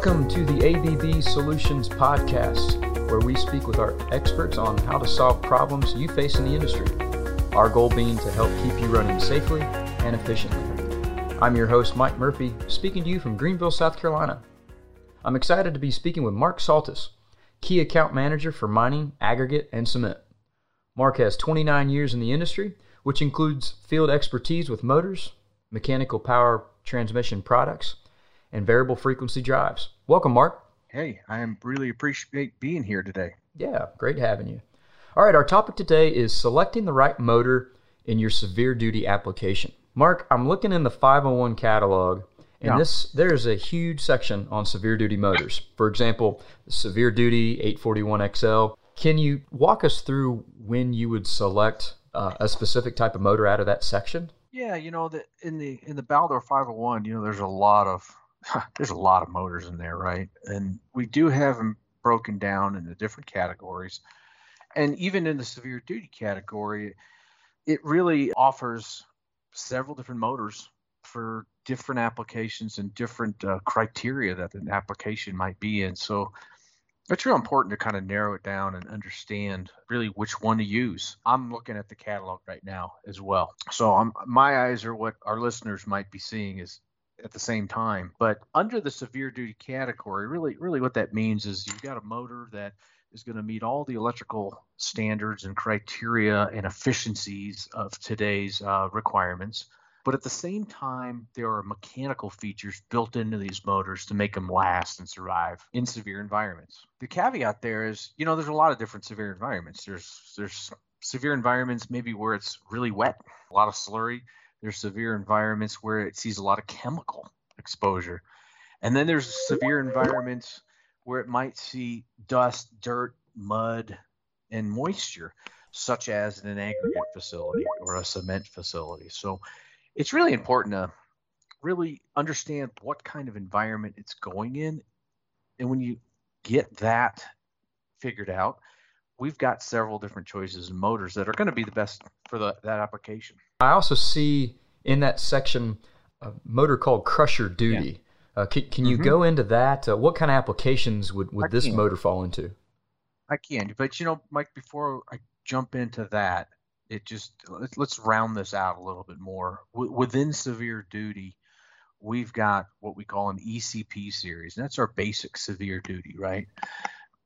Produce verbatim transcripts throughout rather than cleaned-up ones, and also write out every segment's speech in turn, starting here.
Welcome to the A B B Solutions Podcast, where we speak with our experts on how to solve problems you face in the industry, our goal being to help keep you running safely and efficiently. I'm your host, Mike Murphy, speaking to you from Greenville, South Carolina. I'm excited to be speaking with Mark Saltus, Key Account Manager for Mining, Aggregate, and Cement. Mark has twenty-nine years in the industry, which includes field expertise with motors, mechanical power transmission products, and variable frequency drives. Welcome, Mark. Hey, I am really appreciate being here today. Yeah, great having you. All right, our topic today is selecting the right motor in your severe duty application. Mark, I'm looking in the five oh one catalog, and yeah. this there is a huge section on severe duty motors. For example, severe duty eight forty-one X L. Can you walk us through when you would select uh, a specific type of motor out of that section? Yeah, you know, the, in the in the Baldor five oh one, you know, there's a lot of There's a lot of motors in there, right? And we do have them broken down into different categories. And even in the severe duty category, it really offers several different motors for different applications and different uh, criteria that an application might be in. So it's real important to kind of narrow it down and understand really which one to use. I'm looking at the catalog right now as well. So I'm, my eyes are what our listeners might be seeing is at the same time. But under the severe duty category, really, really what that means is you've got a motor that is going to meet all the electrical standards and criteria and efficiencies of today's uh, requirements. But at the same time, there are mechanical features built into these motors to make them last and survive in severe environments. The caveat there is, you know, there's a lot of different severe environments. There's, there's severe environments maybe where it's really wet, a lot of slurry. There's severe environments where it sees a lot of chemical exposure. And then there's severe environments where it might see dust, dirt, mud, and moisture, such as in an aggregate facility or a cement facility. So it's really important to really understand what kind of environment it's going in. And when you get that figured out, we've got several different choices and motors that are going to be the best for the, that application. I also see in that section a motor called crusher duty. Yeah. Uh, can can mm-hmm. you go into that? Uh, what kind of applications would, would this can. motor fall into? I can, but you know, Mike, before I jump into that, it just let's, let's round this out a little bit more. W- within severe duty, we've got what we call an E C P series, and that's our basic severe duty, right?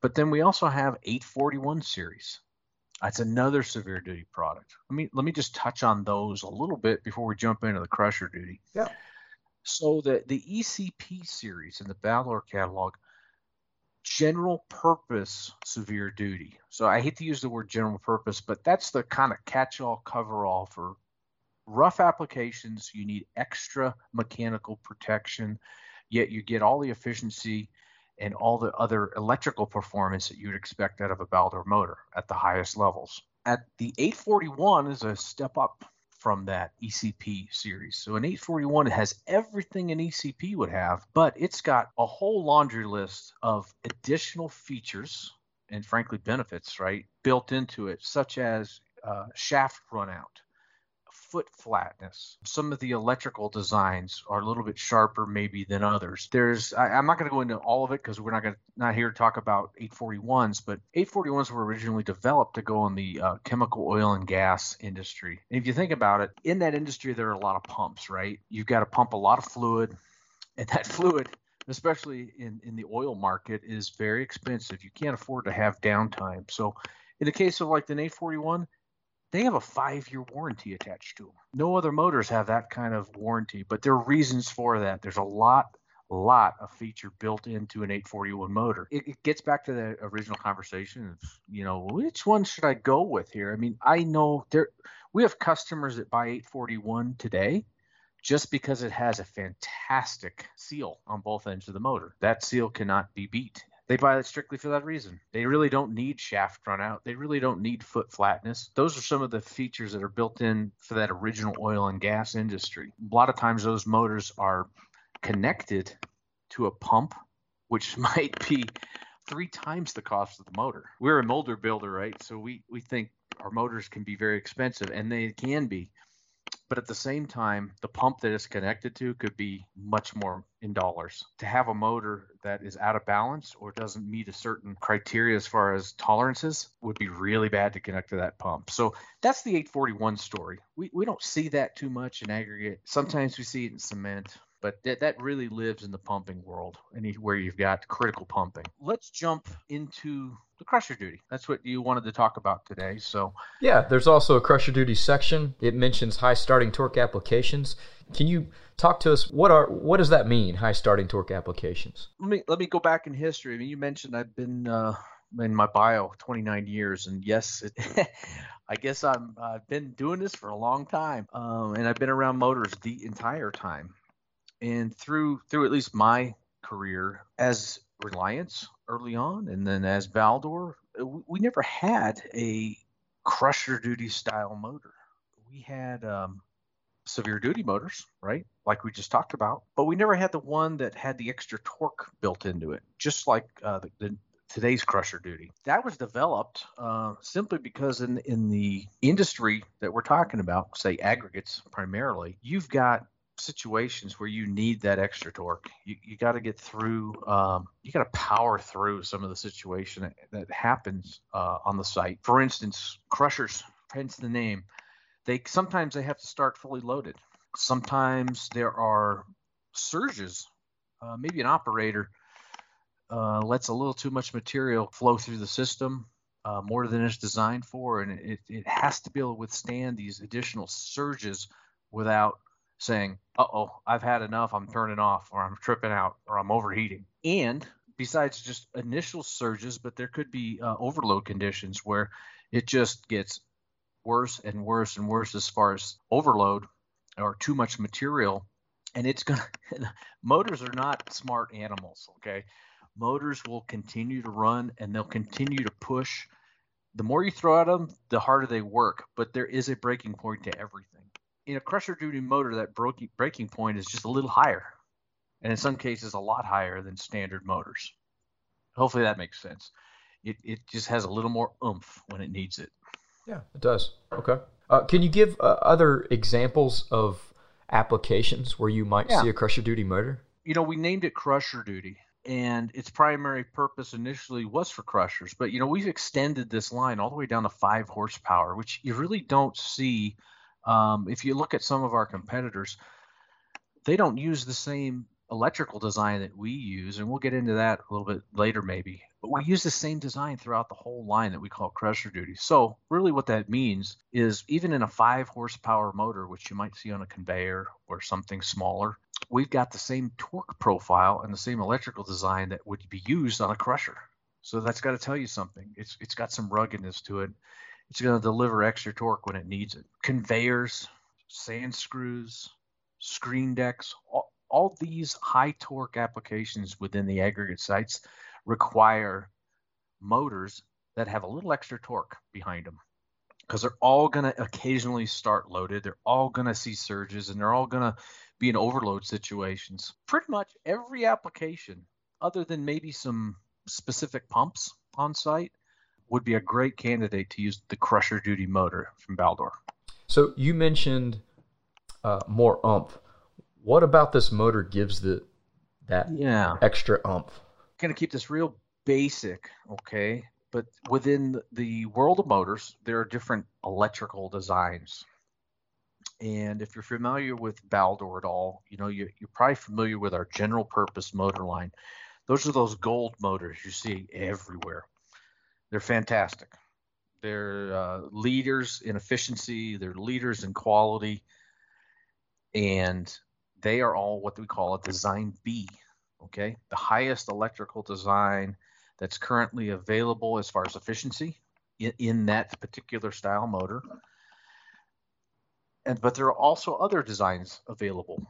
But then we also have eight forty-one series. That's another severe duty product. Let me let me just touch on those a little bit before we jump into the crusher duty. Yeah. So the, the E C P series in the Baldor catalog, general purpose severe duty. So I hate to use the word general purpose, but that's the kind of catch-all cover-all for rough applications. You need extra mechanical protection, yet you get all the efficiency and all the other electrical performance that you would expect out of a Baldor motor at the highest levels. At the eight forty-one is a step up from that E C P series. So an eight forty-one has everything an E C P would have, but it's got a whole laundry list of additional features and frankly benefits, right, built into it, such as uh, shaft runout, foot flatness. Some of the electrical designs are a little bit sharper maybe than others. There's, I, I'm not going to go into all of it because we're not going not here to talk about eight forty-ones, but eight forty-ones were originally developed to go in the uh, chemical, oil, and gas industry. And if you think about it, in that industry, there are a lot of pumps, right? You've got to pump a lot of fluid, and that fluid, especially in, in the oil market, is very expensive. You can't afford to have downtime. So in the case of like an eight forty-one, they have a five-year warranty attached to them. No other motors have that kind of warranty, but there are reasons for that. There's a lot, lot of feature built into an eight forty-one motor. It, it gets back to the original conversation of, you know, which one should I go with here? I mean, I know there we have customers that buy eight forty-one today just because it has a fantastic seal on both ends of the motor. That seal cannot be beat. They buy it strictly for that reason. They really don't need shaft run out. They really don't need foot flatness. Those are some of the features that are built in for that original oil and gas industry. A lot of times those motors are connected to a pump, which might be three times the cost of the motor. We're a motor builder, right? So we, we think our motors can be very expensive, and they can be. But at the same time, the pump that it's connected to could be much more in dollars. To have a motor that is out of balance or doesn't meet a certain criteria as far as tolerances would be really bad to connect to that pump. So that's the eight forty-one story. We, we don't see that too much in aggregate. Sometimes we see it in cement. But that, that really lives in the pumping world, anywhere you've got critical pumping. Let's jump into the crusher duty. That's what you wanted to talk about today. So yeah, there's also a crusher duty section. It mentions high starting torque applications. Can you talk to us, what are what does that mean, high starting torque applications? Let me let me go back in history. I mean, you mentioned I've been uh, in my bio twenty-nine years, and yes, it, I guess I'm, I've been doing this for a long time, um, and I've been around motors the entire time. And through through at least my career as Reliance early on, and then as Baldor, we never had a crusher duty style motor. We had um, severe duty motors, right, like we just talked about, but we never had the one that had the extra torque built into it, just like uh, the, the, today's crusher duty. That was developed uh, simply because in in the industry that we're talking about, say aggregates primarily, you've got situations where you need that extra torque. You, you got to get through, um, you got to power through some of the situation that, that happens uh, on the site. For instance, crushers, hence the name, they sometimes they have to start fully loaded. Sometimes there are surges. Uh, maybe an operator uh, lets a little too much material flow through the system, uh, more than it's designed for, and it, it has to be able to withstand these additional surges without saying, uh-oh, I've had enough, I'm turning off, or I'm tripping out, or I'm overheating. And besides just initial surges, but there could be uh, overload conditions where it just gets worse and worse and worse as far as overload or too much material. And it's going to – motors are not smart animals, okay? Motors will continue to run, and they'll continue to push. The more you throw at them, the harder they work, but there is a breaking point to everything. In a crusher duty motor, that breaking point is just a little higher, and in some cases a lot higher than standard motors. Hopefully that makes sense. It it just has a little more oomph when it needs it. Yeah, it does. Okay. Uh, can you give uh, other examples of applications where you might yeah. see a crusher duty motor? You know, we named it crusher duty, and its primary purpose initially was for crushers. But, you know, we've extended this line all the way down to five horsepower, which you really don't see. Um, if you look at some of our competitors, they don't use the same electrical design that we use, and we'll get into that a little bit later maybe. But we use the same design throughout the whole line that we call crusher duty. So really what that means is even in a five horsepower motor, which you might see on a conveyor or something smaller, we've got the same torque profile and the same electrical design that would be used on a crusher. So that's got to tell you something. It's It's got some ruggedness to it. It's going to deliver extra torque when it needs it. Conveyors, sand screws, screen decks, all, all these high torque applications within the aggregate sites require motors that have a little extra torque behind them, because they're all going to occasionally start loaded. They're all going to see surges, and they're all going to be in overload situations. Pretty much every application, other than maybe some specific pumps on site, would be a great candidate to use the crusher duty motor from Baldor. So you mentioned uh, more oomph. What about this motor gives the that yeah. extra oomph? I'm going to keep this real basic, okay? But within the world of motors, there are different electrical designs. And if you're familiar with Baldor at all, you know, you're, you're probably familiar with our general purpose motor line. Those are those gold motors you see everywhere. They're fantastic. They're uh, leaders in efficiency. They're leaders in quality. And they are all what we call a design B, okay? The highest electrical design that's currently available as far as efficiency in, in that particular style motor. And but there are also other designs available.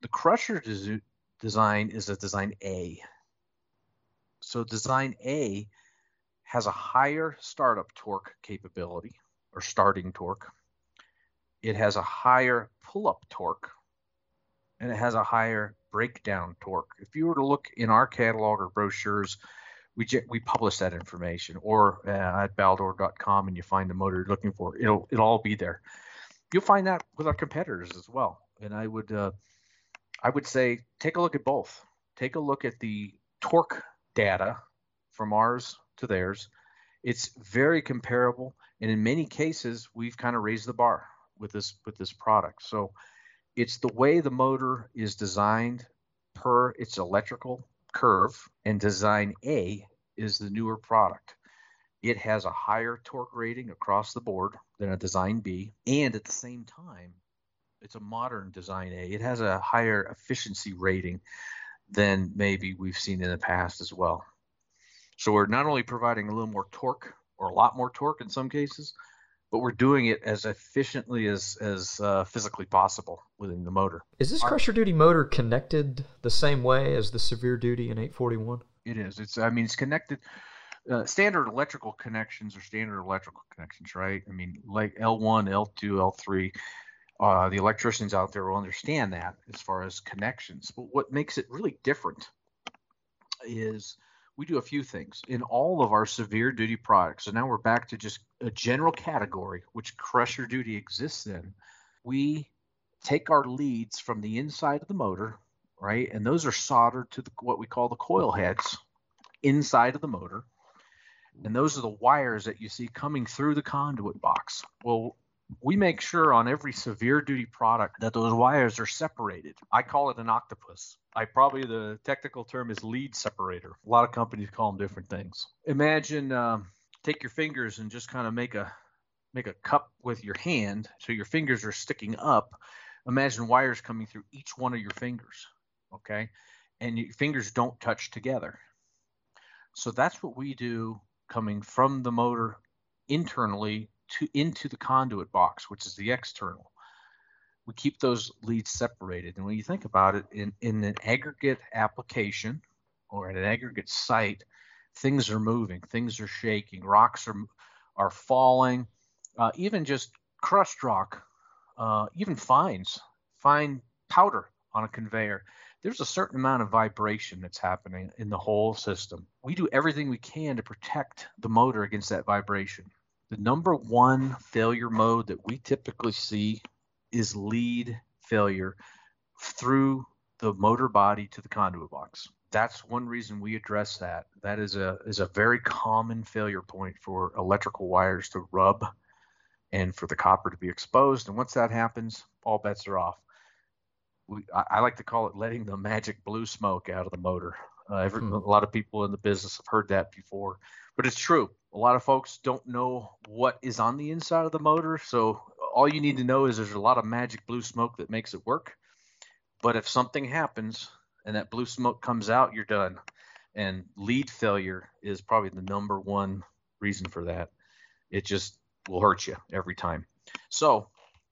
The crusher des- design is a design A. So design A has a higher startup torque capability, or starting torque. It has a higher pull-up torque, and it has a higher breakdown torque. If you were to look in our catalog or brochures, we j- we publish that information, or uh, at baldor dot com, and you find the motor you're looking for. It'll it'll all be there. you'll find that with our competitors as well. And I would uh, I would say take a look at both. Take a look at the torque data from ours to theirs. It's very comparable, and in many cases, we've kind of raised the bar with this with this product. So it's the way the motor is designed per its electrical curve, and Design A is the newer product. It has a higher torque rating across the board than a Design B, and at the same time, it's a modern Design A. It has a higher efficiency rating than maybe we've seen in the past as well. So we're not only providing a little more torque, or a lot more torque in some cases, but we're doing it as efficiently as, as uh, physically possible within the motor. Is this pressure duty motor connected the same way as the severe duty in eight forty-one? It is. It's, I mean, it's connected. Uh, standard electrical connections are standard electrical connections, right? I mean, like L one, L two, L three, uh, the electricians out there will understand that as far as connections. But what makes it really different is we do a few things in all of our severe duty products. So now we're back to just a general category, which pressure duty exists in. We take our leads from the inside of the motor, right? And those are soldered to the, what we call the coil heads inside of the motor. And those are the wires that you see coming through the conduit box. Well, we make sure on every severe duty product that those wires are separated. I call it an octopus. I probably, the technical term is lead separator. A lot of companies call them different things. Imagine, um, take your fingers and just kind of make a, make a cup with your hand. So your fingers are sticking up. Imagine wires coming through each one of your fingers. Okay. And your fingers don't touch together. So that's what we do, coming from the motor internally to into the conduit box, which is the external. We keep those leads separated. And when you think about it, in, in an aggregate application or at an aggregate site, things are moving, things are shaking, rocks are, are falling, uh, even just crushed rock, uh, even fines, fine powder on a conveyor. There's a certain amount of vibration that's happening in the whole system. We do everything we can to protect the motor against that vibration. The number one failure mode that we typically see is lead failure through the motor body to the conduit box. That's one reason we address that. That is a is a very common failure point for electrical wires to rub and for the copper to be exposed. And once that happens, all bets are off. We, I, I like to call it letting the magic blue smoke out of the motor. Uh, every, hmm. A lot of people in the business have heard that before, but it's true. A lot of folks don't know what is on the inside of the motor, so all you need to know is there's a lot of magic blue smoke that makes it work. But if something happens and that blue smoke comes out, you're done. And lead failure is probably the number one reason for that. It just will hurt you every time. So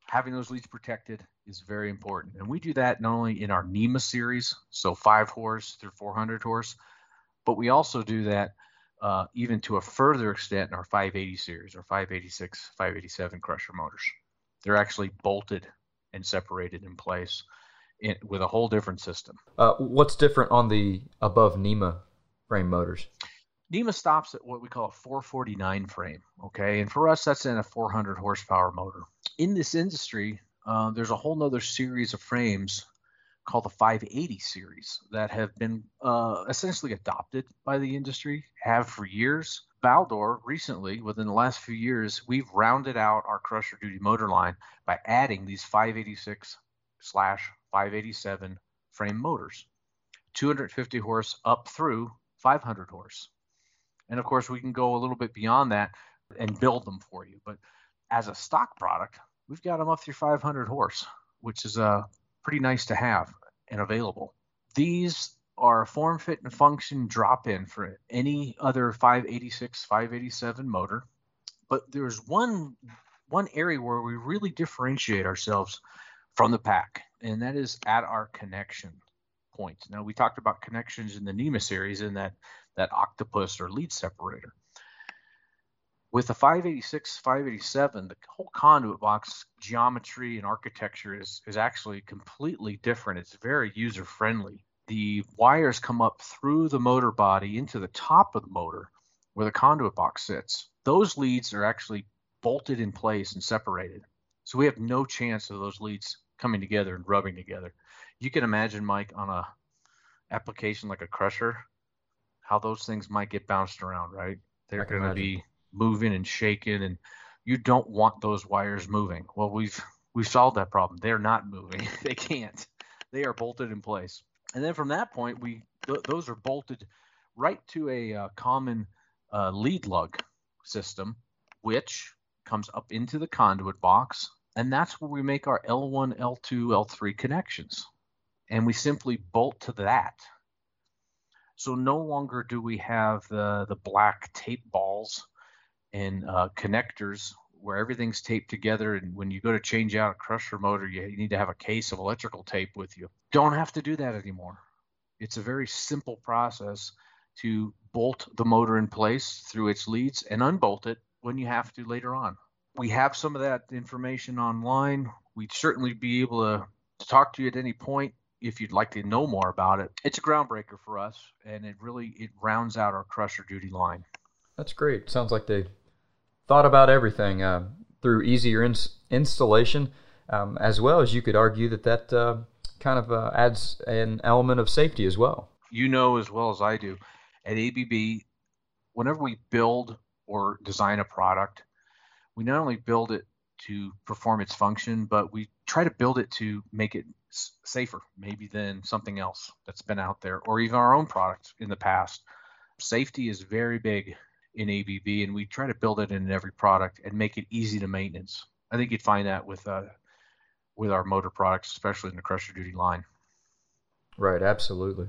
having those leads protected is very important. And we do that not only in our NEMA series, so five horse through four hundred horse, but we also do that uh, even to a further extent in our five eighty series, or five eighty-six, five eighty-seven crusher motors. They're actually bolted and separated in place in, with a whole different system. Uh, what's different on the above NEMA frame motors? NEMA stops at what we call a four forty-nine frame, okay? And for us, that's in a four hundred horsepower motor. In this industry, Uh, there's a whole nother series of frames called the five eighty series that have been uh, essentially adopted by the industry, have for years. Baldor recently, within the last few years, we've rounded out our crusher duty motor line by adding these five eighty-six slash five eighty-seven frame motors, two fifty horse up through five hundred horse. And of course, we can go a little bit beyond that and build them for you. But as a stock product, we've got them up through five hundred horse, which is uh, pretty nice to have and available. These are form, fit, and function drop-in for any other five eighty-six, five eighty-seven motor. But there's one, one area where we really differentiate ourselves from the pack, and that is at our connection point. Now, we talked about connections in the NEMA series in that, that octopus or lead separator. With the five eighty-six, five eighty-seven, the whole conduit box geometry and architecture is, is actually completely different. It's very user-friendly. The wires come up through the motor body into the top of the motor where the conduit box sits. Those leads are actually bolted in place and separated. So we have no chance of those leads coming together and rubbing together. You can imagine, Mike, on a application like a crusher, how those things might get bounced around, right? They're going to be moving and shaking, and you don't want those wires moving. Well, we've we've solved that problem. They're not moving. They can't. They are bolted in place. And then from that point, we th- those are bolted right to a uh, common uh, lead lug system, which comes up into the conduit box, and that's where we make our L one, L two, L three connections. And we simply bolt to that. So no longer do we have the, the black tape balls and uh, connectors where everything's taped together. And when you go to change out a crusher motor, you need to have a case of electrical tape with you. Don't have to do that anymore. It's a very simple process to bolt the motor in place through its leads and unbolt it when you have to later on. We have some of that information online. We'd certainly be able to, to talk to you at any point if you'd like to know more about it. It's a groundbreaker for us, and it really it rounds out our crusher duty line. That's great. Sounds like they thought about everything uh, through easier ins- installation, um, as well as you could argue that that uh, kind of uh, adds an element of safety as well. You know as well as I do, at A B B, whenever we build or design a product, we not only build it to perform its function, but we try to build it to make it safer maybe than something else that's been out there, or even our own products in the past. Safety is very big in A B B, and we try to build it in every product and make it easy to maintenance. I think you'd find that with uh, with our motor products, especially in the crusher duty line. Right, absolutely.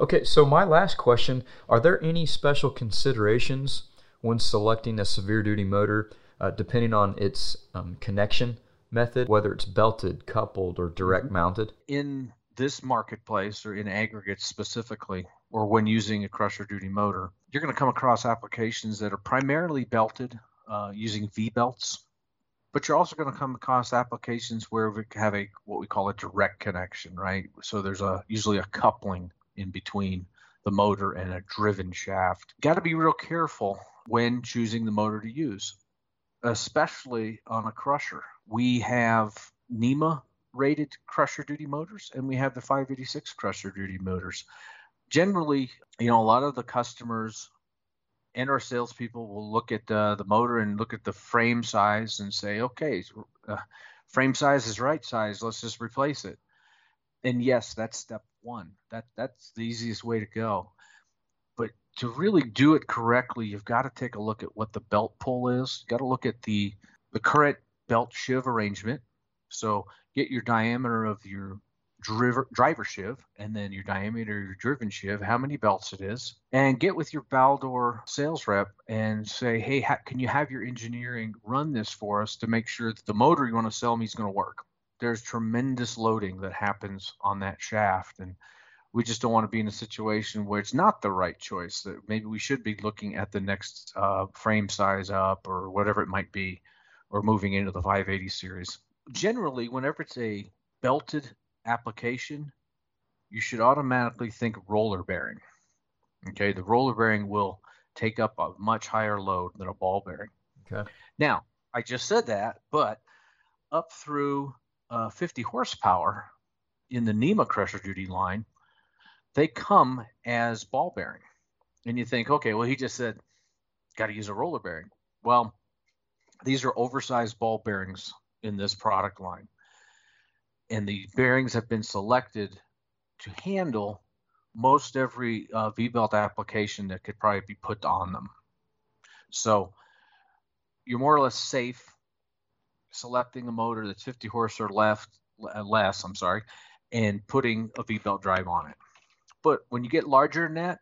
Okay, so my last question, are there any special considerations when selecting a severe duty motor, uh, depending on its um, connection method, whether it's belted, coupled, or direct mounted? In this marketplace, or in aggregates specifically, or when using a crusher duty motor, you're going to come across applications that are primarily belted uh, using V-belts, but you're also going to come across applications where we have a what we call a direct connection, right? So there's a usually a coupling in between the motor and a driven shaft. Got to be real careful when choosing the motor to use, especially on a crusher. We have NEMA rated crusher duty motors, and we have the five eighty-six crusher duty motors. Generally, you know, a lot of the customers and our salespeople will look at uh, the motor and look at the frame size and say, okay, uh, frame size is right size. Let's just replace it. And yes, that's step one. That that's the easiest way to go. But to really do it correctly, you've got to take a look at what the belt pull is. You've got to look at the, the current belt shiv arrangement. So get your diameter of your driver, driver shiv, and then your diameter of your driven shiv, how many belts it is, and get with your Baldor sales rep and say, hey, ha- can you have your engineering run this for us to make sure that the motor you want to sell me is going to work? There's tremendous loading that happens on that shaft, and we just don't want to be in a situation where it's not the right choice, that maybe we should be looking at the next uh, frame size up or whatever it might be, or moving into the five eighty series. Generally, whenever it's a belted application, you should automatically think roller bearing. Okay, the roller bearing will take up a much higher load than a ball bearing. Okay. Now, I just said that, but up through uh, fifty horsepower in the NEMA crusher duty line, they come as ball bearing. And you think, okay, well, he just said, got to use a roller bearing. Well, these are oversized ball bearings in this product line, and the bearings have been selected to handle most every uh, V-belt application that could probably be put on them. So you're more or less safe selecting a motor that's fifty horse or left, less, I'm sorry, and putting a V-belt drive on it. But when you get larger than that,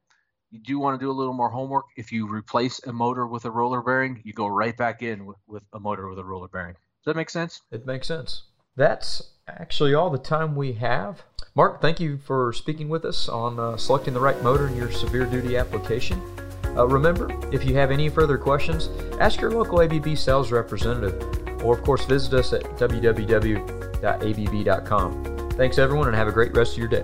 you do want to do a little more homework. If you replace a motor with a roller bearing, you go right back in with, with a motor with a roller bearing. Does that make sense? It makes sense. That's actually all the time we have. Mark, thank you for speaking with us on uh, selecting the right motor in your severe duty application. Uh, remember, if you have any further questions, ask your local A B B sales representative, or of course visit us at w w w dot a b b dot com. Thanks everyone, and have a great rest of your day.